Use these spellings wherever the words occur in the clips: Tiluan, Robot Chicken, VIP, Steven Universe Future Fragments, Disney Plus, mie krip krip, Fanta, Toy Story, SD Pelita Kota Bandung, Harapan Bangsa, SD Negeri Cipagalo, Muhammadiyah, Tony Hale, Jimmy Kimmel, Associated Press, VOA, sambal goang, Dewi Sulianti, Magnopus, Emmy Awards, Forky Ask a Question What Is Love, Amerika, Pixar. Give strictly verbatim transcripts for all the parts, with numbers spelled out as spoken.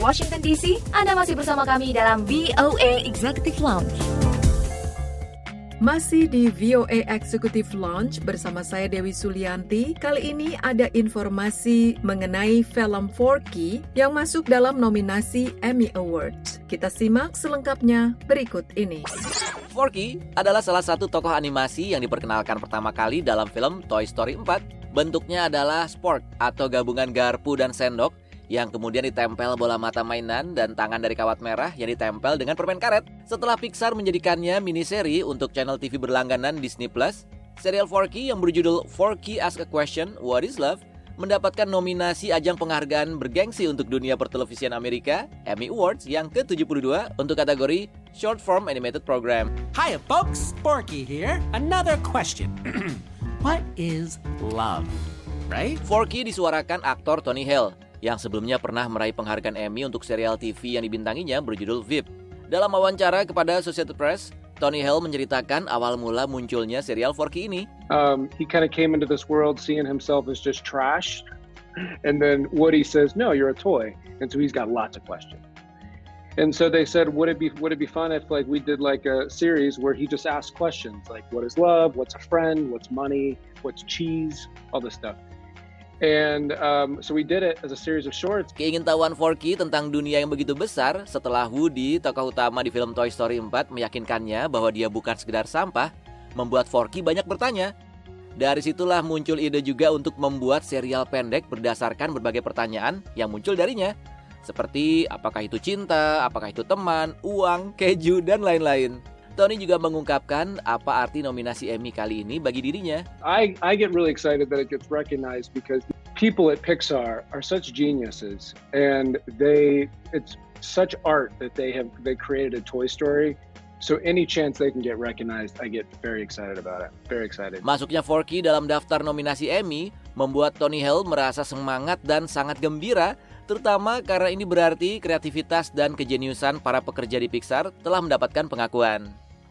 dari Washington D C, Anda masih bersama kami dalam V O A Executive Lounge. Masih di V O A Executive Lounge bersama saya Dewi Sulianti. Kali ini ada informasi mengenai film Forky yang masuk dalam nominasi Emmy Awards. Kita simak selengkapnya berikut ini. Forky adalah salah satu tokoh animasi yang diperkenalkan pertama kali dalam film Toy Story empat. Bentuknya adalah spork atau gabungan garpu dan sendok yang kemudian ditempel bola mata mainan dan tangan dari kawat merah yang ditempel dengan permen karet. Setelah Pixar menjadikannya miniseri untuk channel T V berlangganan Disney Plus, serial Forky yang berjudul Forky Ask a Question What Is Love mendapatkan nominasi ajang penghargaan bergengsi untuk dunia pertelevisian Amerika, Emmy Awards yang ke tujuh puluh dua untuk kategori Short Form Animated Program. Hiya folks, Forky here. Another question. What is love? Right? Forky disuarakan aktor Tony Hale yang sebelumnya pernah meraih penghargaan Emmy untuk serial T V yang dibintanginya berjudul V I P. Dalam wawancara kepada Associated Press, Tony Hale menceritakan awal mula munculnya serial Forky ini. Um, he kind of came into this world seeing himself as just trash, and then Woody says, "No, you're a toy," and so he's got lots of questions. And so they said, "Would it be would it be fun if like we did like a series where he just asked questions like what is love, what's a friend, what's money, what's cheese, all this stuff." And um, so we did it as a series of shorts. Keingintahuan Forky tentang dunia yang begitu besar setelah Woody, tokoh utama di film Toy Story empat, meyakinkannya bahwa dia bukan sekedar sampah, membuat Forky banyak bertanya. Dari situlah muncul ide juga untuk membuat serial pendek berdasarkan berbagai pertanyaan yang muncul darinya, seperti apakah itu cinta, apakah itu teman, uang, keju, dan lain-lain. Tony juga mengungkapkan apa arti nominasi Emmy kali ini bagi dirinya. I I get really excited that it gets recognized because people at Pixar are such geniuses and they it's such art that they have they created a Toy Story. So any chance they can get recognized, I get very excited about it. Very excited. Masuknya Forky dalam daftar nominasi Emmy membuat Tony Hale merasa semangat dan sangat gembira, terutama karena ini berarti kreativitas dan kejeniusan para pekerja di Pixar telah mendapatkan pengakuan.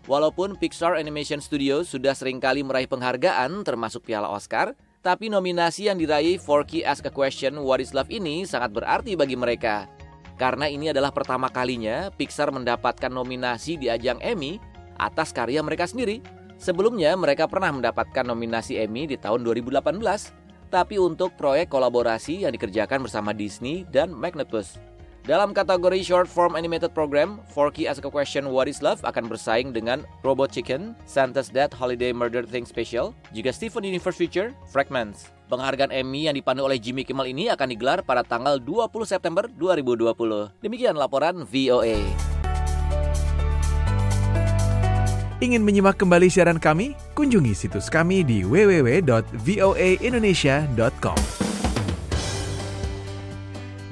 Walaupun Pixar Animation Studios sudah seringkali meraih penghargaan termasuk piala Oscar, tapi nominasi yang diraih Forky Ask a Question What is Love ini sangat berarti bagi mereka. Karena ini adalah pertama kalinya Pixar mendapatkan nominasi di ajang Emmy atas karya mereka sendiri. Sebelumnya mereka pernah mendapatkan nominasi Emmy di tahun dua ribu delapan belas. Tapi untuk proyek kolaborasi yang dikerjakan bersama Disney dan Magnopus. Dalam kategori Short Form Animated Program, Forky Ask a Question What is Love akan bersaing dengan Robot Chicken, Santa's Death Holiday Murder Thing Special, juga Steven Universe Future Fragments. Penghargaan Emmy yang dipandu oleh Jimmy Kimmel ini akan digelar pada tanggal dua puluh September dua ribu dua puluh. Demikian laporan V O A. Ingin menyimak kembali siaran kami? Kunjungi situs kami di w w w dot voa indonesia dot com.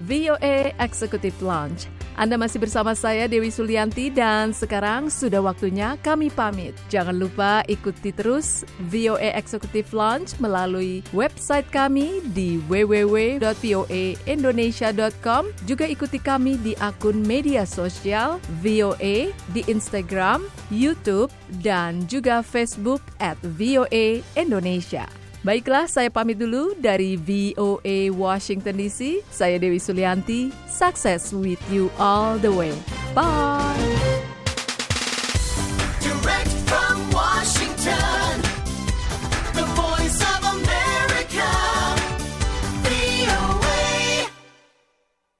V O A Executive Lounge. Anda masih bersama saya Dewi Sulianti dan sekarang sudah waktunya kami pamit. Jangan lupa ikuti terus V O A Executive Lounge melalui website kami di w w w dot voa indonesia dot com. Juga ikuti kami di akun media sosial V O A di Instagram, YouTube, dan juga Facebook at V O A Indonesia. Baiklah, saya pamit dulu dari V O A Washington D C. Saya Dewi Sulianti. Success with you all the way. Bye!